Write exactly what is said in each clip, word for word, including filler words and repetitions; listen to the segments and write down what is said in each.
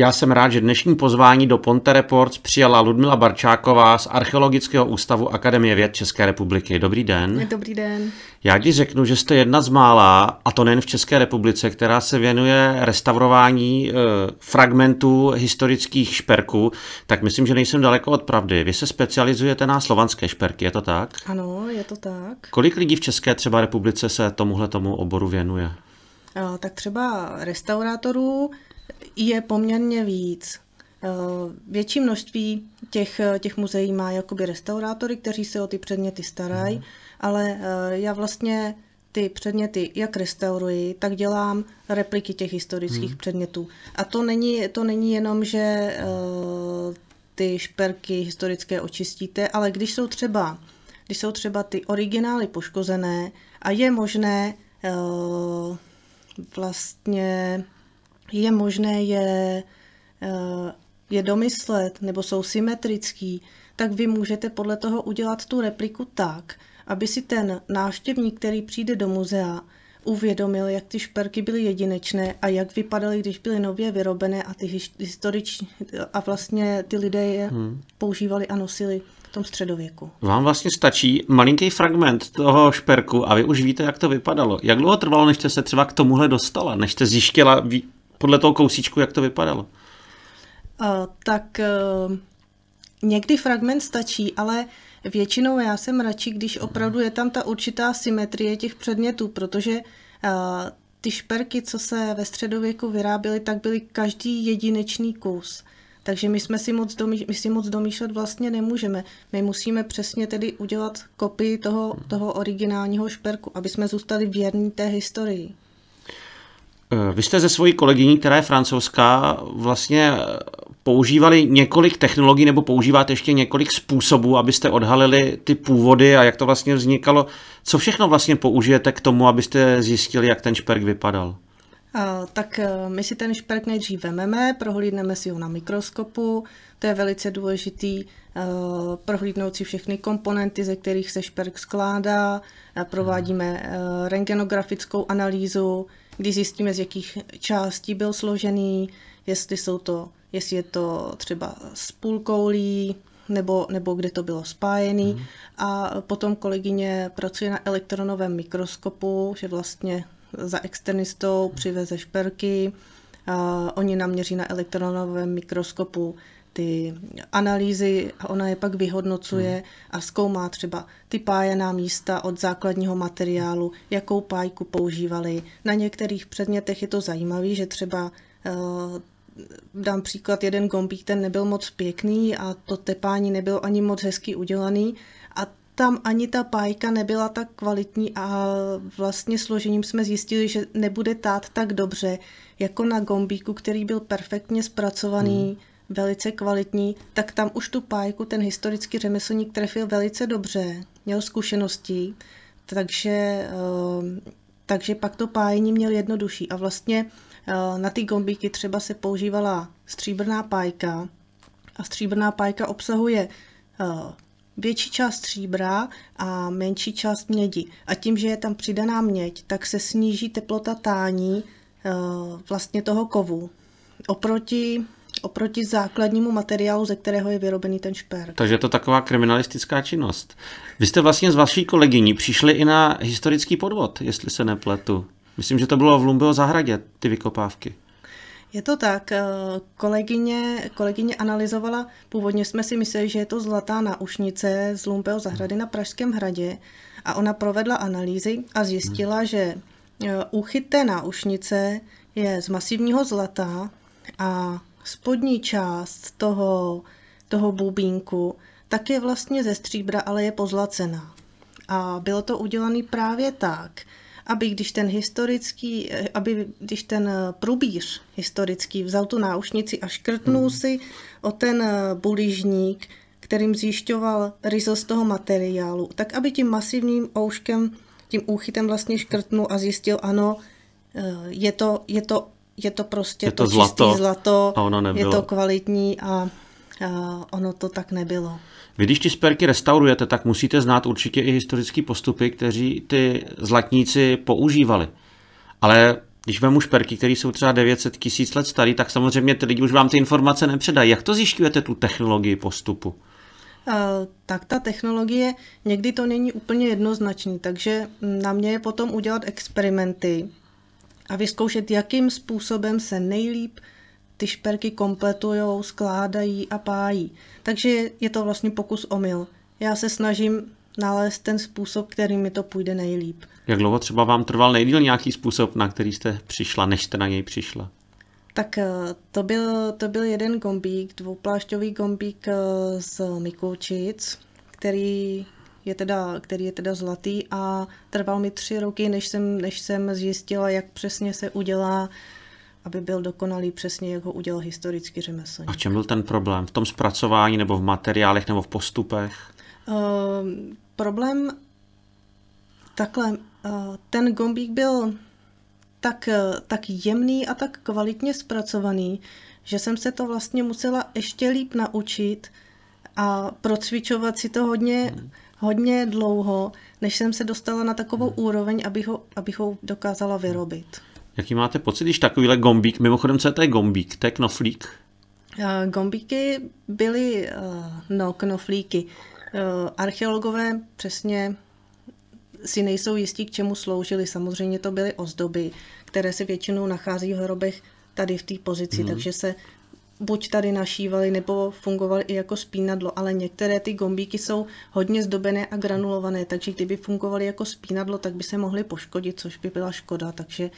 Já jsem rád, že dnešní pozvání do Ponte Reports přijala Ludmila Barčáková z Archeologického ústavu Akademie věd České republiky. Dobrý den. Dobrý den. Já ti řeknu, že jste jedna z mála, a to nejen v České republice, která se věnuje restaurování e, fragmentů historických šperků, tak myslím, že nejsem daleko od pravdy. Vy se specializujete na slovanské šperky, je to tak? Ano, je to tak. Kolik lidí v České třeba republice se tomuhletomu oboru věnuje? A, tak třeba restaurátorů je poměrně víc. Větší množství těch, těch muzeí má jakoby restaurátory, kteří se o ty předměty starají, mm. ale já vlastně ty předměty, jak restauruji, tak dělám repliky těch historických mm. předmětů. A to není, to není jenom, že ty šperky historické očistíte, ale když jsou třeba, když jsou třeba ty originály poškozené a je možné vlastně... je možné je, je domyslet, nebo jsou symetrický, tak vy můžete podle toho udělat tu repliku tak, aby si ten návštěvník, který přijde do muzea, uvědomil, jak ty šperky byly jedinečné a jak vypadaly, když byly nově vyrobené a ty historiční a vlastně ty lidé je hmm. používali a nosili v tom středověku. Vám vlastně stačí malinký fragment toho šperku a vy už víte, jak to vypadalo. Jak dlouho trvalo, než jste se třeba k tomuhle dostala, než jste zjištěla podle toho kousíčku, jak to vypadalo? Uh, tak uh, někdy fragment stačí, ale většinou já jsem radši, když opravdu je tam ta určitá symetrie těch předmětů, protože uh, ty šperky, co se ve středověku vyráběly, tak byly každý jedinečný kus. Takže my, jsme si moc domýšlet, my si moc domýšlet vlastně nemůžeme. My musíme přesně tedy udělat kopii toho, toho originálního šperku, aby jsme zůstali věrní té historii. Vy jste se svojí kolegyní, která je francouzská, vlastně používali několik technologií nebo používáte ještě několik způsobů, abyste odhalili ty původy a jak to vlastně vznikalo. Co všechno vlastně použijete k tomu, abyste zjistili, jak ten šperk vypadal? Tak my si ten šperk nejdřív vememe, prohlídneme si ho na mikroskopu, to je velice důležitý, prohlídnout si všechny komponenty, ze kterých se šperk skládá, provádíme rentgenografickou analýzu, kdy zjistíme, z jakých částí byl složený, jestli, jsou to, jestli je to třeba s půlkoulí, nebo, nebo kde to bylo spájený. Mm. A potom kolegyně pracuje na elektronovém mikroskopu, že vlastně za externistou mm. přiveze šperky, a oni naměří na elektronovém mikroskopu ty analýzy a ona je pak vyhodnocuje hmm. a zkoumá třeba ty pájená místa od základního materiálu, jakou pájku používali. Na některých předmětech je to zajímavé, že třeba uh, dám příklad, jeden gombík, ten nebyl moc pěkný a to tepání nebylo ani moc hezky udělaný a tam ani ta pájka nebyla tak kvalitní a vlastně složením jsme zjistili, že nebude tát tak dobře jako na gombíku, který byl perfektně zpracovaný hmm. velice kvalitní, tak tam už tu pájku ten historický řemeslník trefil velice dobře, měl zkušenosti, takže, takže pak to pájení měl jednodušší. A vlastně na ty gombíky třeba se používala stříbrná pájka a stříbrná pájka obsahuje větší část stříbra a menší část mědi. A tím, že je tam přidaná měď, tak se sníží teplota tání vlastně toho kovu. Oproti oproti základnímu materiálu, ze kterého je vyrobený ten šperk. Takže je to taková kriminalistická činnost. Vy jste vlastně s vaší kolegyní přišli i na historický podvod, jestli se nepletu. Myslím, že to bylo v Lumbeho zahradě, ty vykopávky. Je to tak. Kolegyně, kolegyně analyzovala, původně jsme si mysleli, že je to zlatá náušnice z Lumbeho zahrady na Pražském hradě a ona provedla analýzy a zjistila, hmm. že úchyt té náušnice je z masivního zlata a spodní část toho, toho bubínku tak je vlastně ze stříbra, ale je pozlacená. A bylo to udělané právě tak, aby když ten historický, aby když ten průbíř historický vzal tu náušnici a škrtnul hmm. si o ten buližník, kterým zjišťoval ryzost toho materiálu, tak aby tím masivním ouškem, tím úchytem vlastně škrtnul a zjistil, ano, je to, je to Je to prostě je to, to zlato, čistý zlato, je to kvalitní a, a ono to tak nebylo. Vy, když ty šperky restaurujete, tak musíte znát určitě i historické postupy, kteří ty zlatníci používali. Ale Když vemu šperky, které jsou třeba devět set tisíc let starý, tak samozřejmě ty lidi už vám ty informace nepředají. Jak to zjišťujete, tu technologii postupu? Tak ta technologie, někdy to není úplně jednoznačný, takže na mě je potom udělat experimenty a vyzkoušet, jakým způsobem se nejlíp ty šperky kompletujou, skládají a pájí. Takže je to vlastně pokus omyl. Já se snažím nalézt ten způsob, který mi to půjde nejlíp. Jak dlouho třeba vám trval nejdýl nějaký způsob, na který jste přišla, než jste na něj přišla? Tak to byl, to byl jeden gombík, dvouplášťový gombík z Mikulčic, který je teda, který je teda zlatý, a trval mi tři roky, než jsem, než jsem zjistila, jak přesně se udělá, aby byl dokonalý, přesně jak ho udělal historický řemeslník. A v čem byl ten problém? V tom zpracování, nebo v materiálech, nebo v postupech? Uh, problém takhle, uh, ten gombík byl tak, tak jemný a tak kvalitně zpracovaný, že jsem se to vlastně musela ještě líp naučit a procvičovat si to hodně, hmm. hodně dlouho, než jsem se dostala na takovou hmm. úroveň, abych ho, abych ho dokázala vyrobit. Jaký máte pocit, když takovýhle gombík, mimochodem co je to je gombík, to je knoflík? Uh, gombíky byly, uh, no knoflíky. Uh, archeologové přesně si nejsou jistí, k čemu sloužily. Samozřejmě to byly ozdoby, které se většinou nachází v hrobech tady v té pozici, mm. takže se buď tady našívaly, nebo fungovaly i jako spínadlo, ale některé ty gombíky jsou hodně zdobené a granulované, takže kdyby fungovaly jako spínadlo, tak by se mohly poškodit, což by byla škoda, takže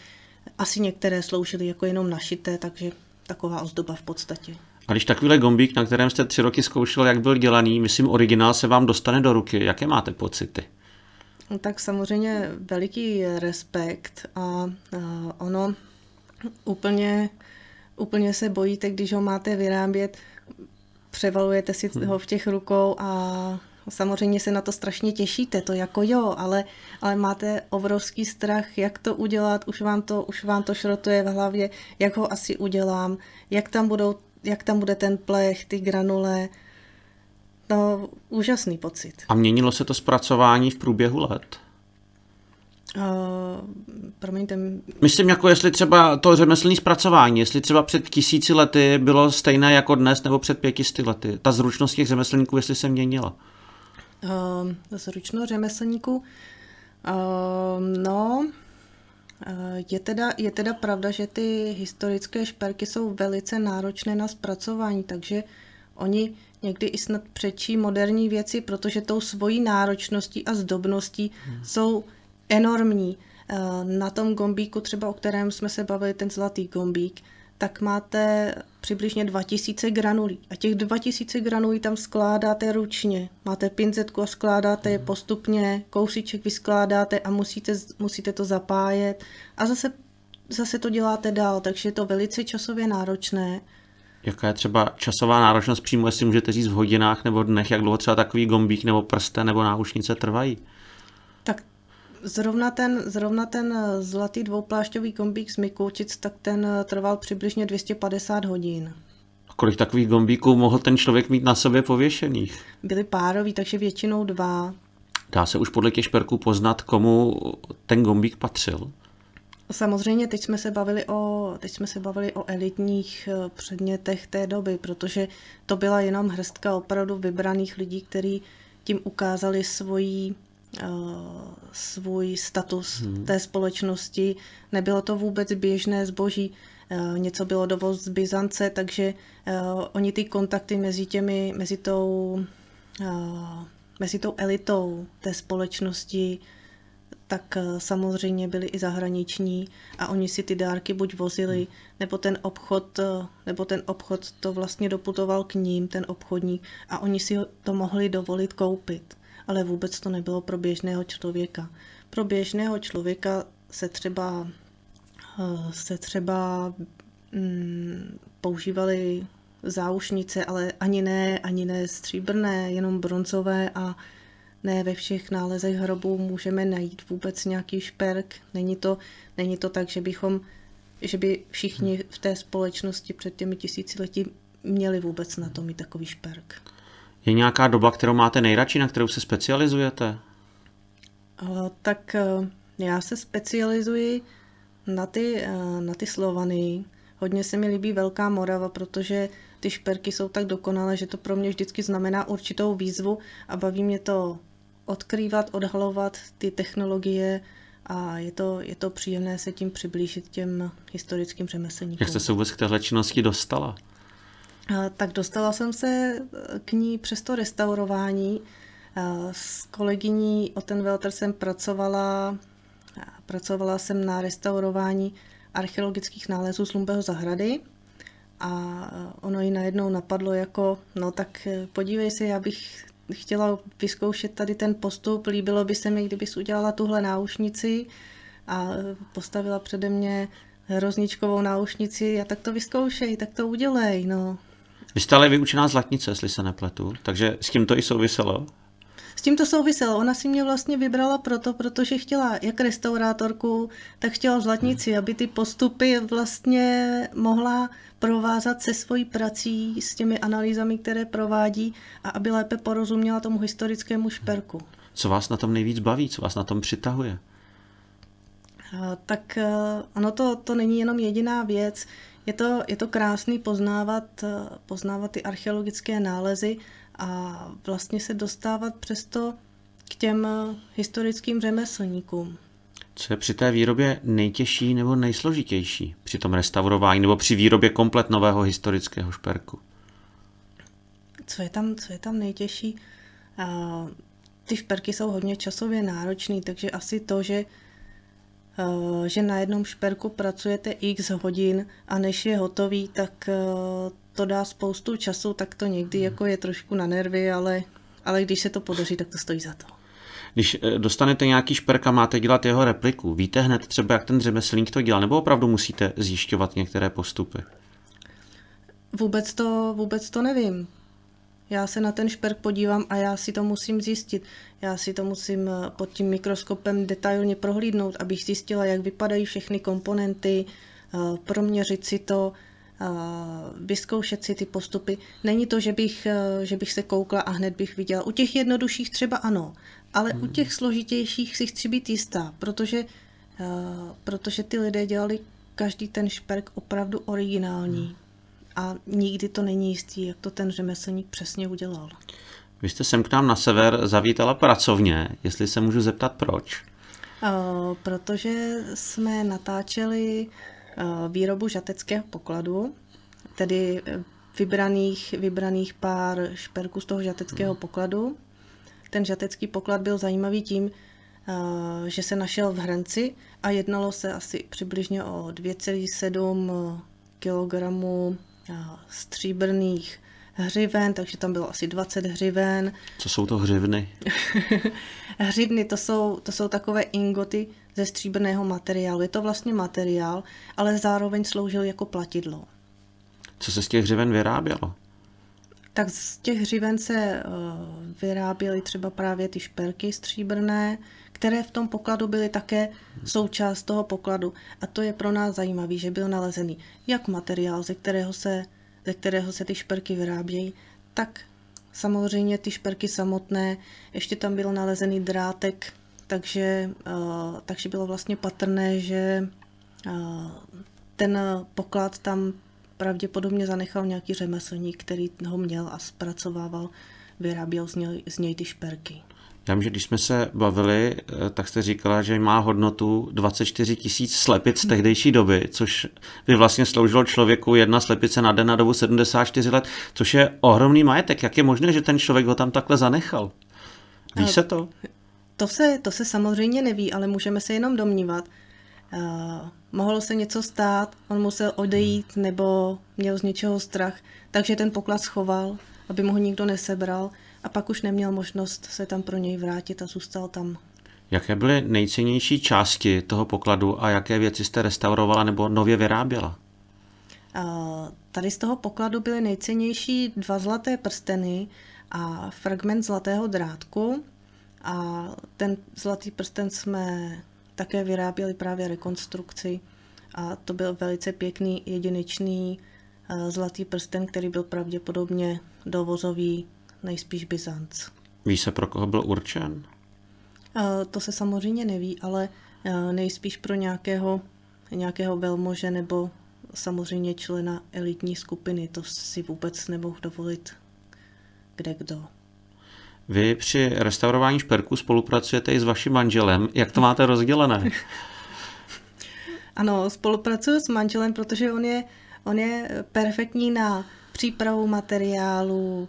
asi některé sloužily jako jenom našité, takže taková ozdoba v podstatě. A když takovýhle gombík, na kterém jste tři roky zkoušel, jak byl dělaný, myslím, originál se vám dostane do ruky, jaké máte pocity? No, tak samozřejmě veliký respekt a, a ono úplně, úplně se bojíte, když ho máte vyrábět, převalujete si hmm. ho v těch rukou a samozřejmě se na to strašně těšíte, to jako jo, ale, ale máte obrovský strach, jak to udělat, už vám to, už vám to šrotuje v hlavě, jak ho asi udělám, jak tam budou jak tam bude ten plech, ty granule. No, úžasný pocit. A měnilo se to zpracování v průběhu let? Uh, promiňte. Myslím, jako jestli třeba to řemeslné zpracování, jestli třeba před tisíci lety bylo stejné jako dnes, nebo před pětisty lety. Ta zručnost těch řemeslníků, jestli se měnila? Uh, zručnost řemeslníků? Uh, no... Je teda, je teda pravda, že ty historické šperky jsou velice náročné na zpracování, takže oni někdy i snad předčí moderní věci, protože tou svojí náročností a zdobností hmm. jsou enormní. Na tom gombíku, třeba o kterém jsme se bavili, ten zlatý gombík, tak máte přibližně dva tisíce granulí. A těch dva tisíce granulí tam skládáte ručně. Máte pinzetku a skládáte je postupně, kousíček vyskládáte a musíte, musíte to zapájet. A zase, zase to děláte dál, takže je to velice časově náročné. Jaká je třeba časová náročnost přímo, jestli můžete říct v hodinách nebo dnech, jak dlouho třeba takový gombík nebo prsten nebo náušnice trvají? Tak Zrovna ten, zrovna ten zlatý dvouplášťový gombík z Mikulčic, tak ten trval přibližně dvě stě padesát hodin. A kolik takových gombíků mohl ten člověk mít na sobě pověšených? Byly párový, takže většinou dva. Dá se už podle těch šperků poznat, komu ten gombík patřil? Samozřejmě, teď jsme se bavili o, teď jsme se bavili o elitních předmětech té doby, protože to byla jenom hrstka opravdu vybraných lidí, kteří tím ukázali svoji svůj status hmm. té společnosti. Nebylo to vůbec běžné zboží. Něco bylo dovoz z Byzance, takže oni ty kontakty mezi těmi, mezi tou, mezi tou elitou té společnosti, tak samozřejmě byli i zahraniční a oni si ty dárky buď vozili, hmm. nebo ten obchod, nebo ten obchod to vlastně doputoval k ním, ten obchodník, a oni si to mohli dovolit koupit. Ale vůbec to nebylo pro běžného člověka. Pro běžného člověka se třeba, se třeba mm, používaly záušnice, ale ani ne, ani ne stříbrné, jenom bronzové, a ne ve všech nálezech hrobů můžeme najít vůbec nějaký šperk. Není to, není to tak, že bychom, že by všichni v té společnosti před těmi tisíciletí měli vůbec na to mít takový šperk. Je nějaká doba, kterou máte nejradši, na kterou se specializujete? Tak já se specializuji Na ty, na ty Slovany hodně se mi líbí Velká Morava, protože ty šperky jsou tak dokonalé, že to pro mě vždycky znamená určitou výzvu a baví mě to odkrývat, odhalovat ty technologie a je to, je to příjemné se tím přiblížit těm historickým řemeslníkům. Jak jste se vůbec k téhle činnosti dostala? Tak dostala jsem se k ní přes to restaurování. S kolegyní Otenwelter jsem pracovala, pracovala jsem na restaurování archeologických nálezů z Lumbeho zahrady a ono ji najednou napadlo jako, no tak podívej se, já bych chtěla vyzkoušet tady ten postup, líbilo by se mi, kdybys udělala tuhle náušnici a postavila přede mě hrozničkovou náušnici a tak to vyzkoušej, tak to udělej, no. Vy jste ale vyučená z latnice, jestli se nepletu, takže s tím to i souviselo? S tím to souviselo. Ona si mě vlastně vybrala proto, protože chtěla jak restaurátorku, tak chtěla zlatnici, aby ty postupy vlastně mohla provázat se svojí prací, s těmi analýzami, které provádí a aby lépe porozuměla tomu historickému šperku. Co vás na tom nejvíc baví? Co vás na tom přitahuje? Tak ono to, to není jenom jediná věc. Je to, je to krásný poznávat, poznávat ty archeologické nálezy a vlastně se dostávat přesto k těm historickým řemeslníkům. Co je při té výrobě nejtěžší nebo nejsložitější při tom restaurování nebo při výrobě komplet nového historického šperku? Co je tam, co je tam nejtěžší? Ty šperky jsou hodně časově náročný, takže asi to, že že na jednom šperku pracujete x hodin a než je hotový, tak to dá spoustu času, tak to někdy jako je trošku na nervy, ale, ale když se to podaří, tak to stojí za to. Když dostanete nějaký šperk a máte dělat jeho repliku, víte hned třeba, jak ten řemeslník to dělal, nebo opravdu musíte zjišťovat některé postupy? Vůbec to, vůbec to nevím. Já se na ten šperk podívám a já si to musím zjistit. Já si to musím pod tím mikroskopem detailně prohlídnout, abych zjistila, jak vypadají všechny komponenty, proměřit si to, vyzkoušet si ty postupy. Není to, že bych, že bych se koukla a hned bych viděla. U těch jednodušších třeba ano, ale hmm. u těch složitějších si chci být jistá, protože, protože ty lidé dělali každý ten šperk opravdu originální. Hmm. A nikdy to není jistý, jak to ten řemeslník přesně udělal. Vy jste sem k nám na sever zavítala pracovně, jestli se můžu zeptat proč? Uh, protože jsme natáčeli uh, výrobu žateckého pokladu, tedy vybraných, vybraných pár šperků z toho žateckého hmm. pokladu. Ten žatecký poklad byl zajímavý tím, uh, že se našel v Hranici a jednalo se asi přibližně o dvě celé sedm kilogramů stříbrných hřiven, takže tam bylo asi dvacet hřiven. Co jsou to hřivny? Hřivny to jsou, to jsou takové ingoty ze stříbrného materiálu. Je to vlastně materiál, ale zároveň sloužil jako platidlo. Co se z těch hřiven vyrábělo? Tak z těch hřiven se vyráběly třeba právě ty šperky stříbrné, které v tom pokladu byly také součást toho pokladu. A to je pro nás zajímavé, že byl nalezený jak materiál, ze kterého se, ze kterého se ty šperky vyrábějí, tak samozřejmě ty šperky samotné, ještě tam byl nalezený drátek, takže, takže bylo vlastně patrné, že ten poklad tam pravděpodobně zanechal nějaký řemeslník, který ho měl a zpracovával, vyráběl z něj, z něj ty šperky. Já vím, že když jsme se bavili, tak jste říkala, že má hodnotu dvacet čtyři tisíc slepic z tehdejší doby, což by vlastně sloužilo člověku jedna slepice na den na dobu sedmdesáti čtyři let, což je ohromný majetek. Jak je možné, že ten člověk ho tam takhle zanechal? Ví se to? To se, to se samozřejmě neví, ale můžeme se jenom domnívat. Uh, mohlo se něco stát, on musel odejít nebo měl z něčeho strach, takže ten poklad schoval, aby mu ho nikdo nesebral a pak už neměl možnost se tam pro něj vrátit a zůstal tam. Jaké byly nejcennější části toho pokladu a jaké věci jste restaurovala nebo nově vyráběla? Uh, tady z toho pokladu byly nejcennější dva zlaté prsteny a fragment zlatého drátku a ten zlatý prsten jsme také vyráběli právě rekonstrukci a to byl velice pěkný, jedinečný zlatý prsten, který byl pravděpodobně dovozový, nejspíš Byzanc. Ví se, pro koho byl určen? To se samozřejmě neví, ale nejspíš pro nějakého nějakého velmože nebo samozřejmě člena elitní skupiny. To si vůbec nemohl dovolit kdekdo. Vy při restaurování šperku spolupracujete i s vaším manželem. Jak to máte rozdělené? Ano, spolupracuji s manželem, protože on je, on je perfektní na přípravu materiálu,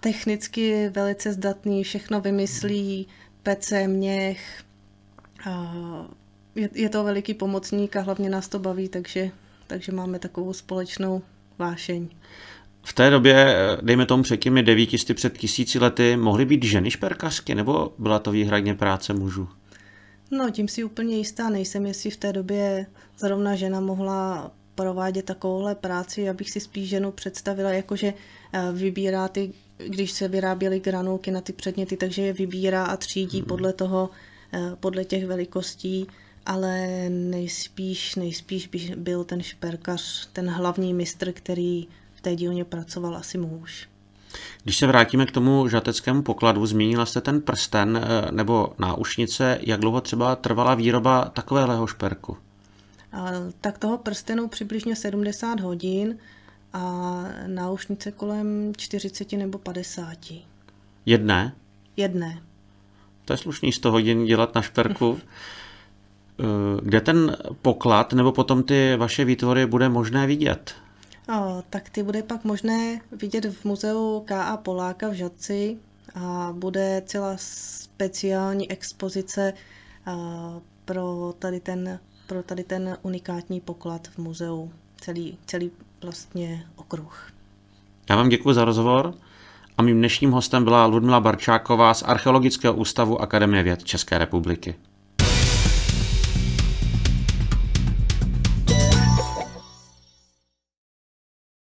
technicky velice zdatný, všechno vymyslí, pece, měch. Je, je to veliký pomocník a hlavně nás to baví, takže, takže máme takovou společnou vášeň. V té době, dejme tomu před těmi devítisty, před tisíci lety, mohly být ženy šperkařky, nebo byla to výhradně práce mužů? No, tím si úplně jistá nejsem, jestli v té době zrovna žena mohla provádět takovouhle práci. Já bych si spíš ženu představila, jakože vybírá ty, když se vyráběly granulky na ty předměty, takže je vybírá a třídí hmm. podle toho, podle těch velikostí, ale nejspíš, nejspíš by byl ten šperkař, ten hlavní mistr, který v té dílně pracoval, asi muž. Když se vrátíme k tomu žateckému pokladu, zmínila jste ten prsten nebo náušnice, jak dlouho třeba trvala výroba takového šperku? A, tak toho prstenu přibližně sedmdesát hodin a náušnice kolem čtyřicet nebo padesát. Jedné? Jedné. To je slušný sto hodin dělat na šperku. Kde ten poklad nebo potom ty vaše výtvory bude možné vidět? O, tak ty bude pak možné vidět v muzeu K A Poláka v Žatci a bude celá speciální expozice pro tady ten, pro tady ten unikátní poklad v muzeu, celý, celý vlastně okruh. Já vám děkuji za rozhovor. A mým dnešním hostem byla Ludmila Barčáková z Archeologického ústavu Akademie věd České republiky.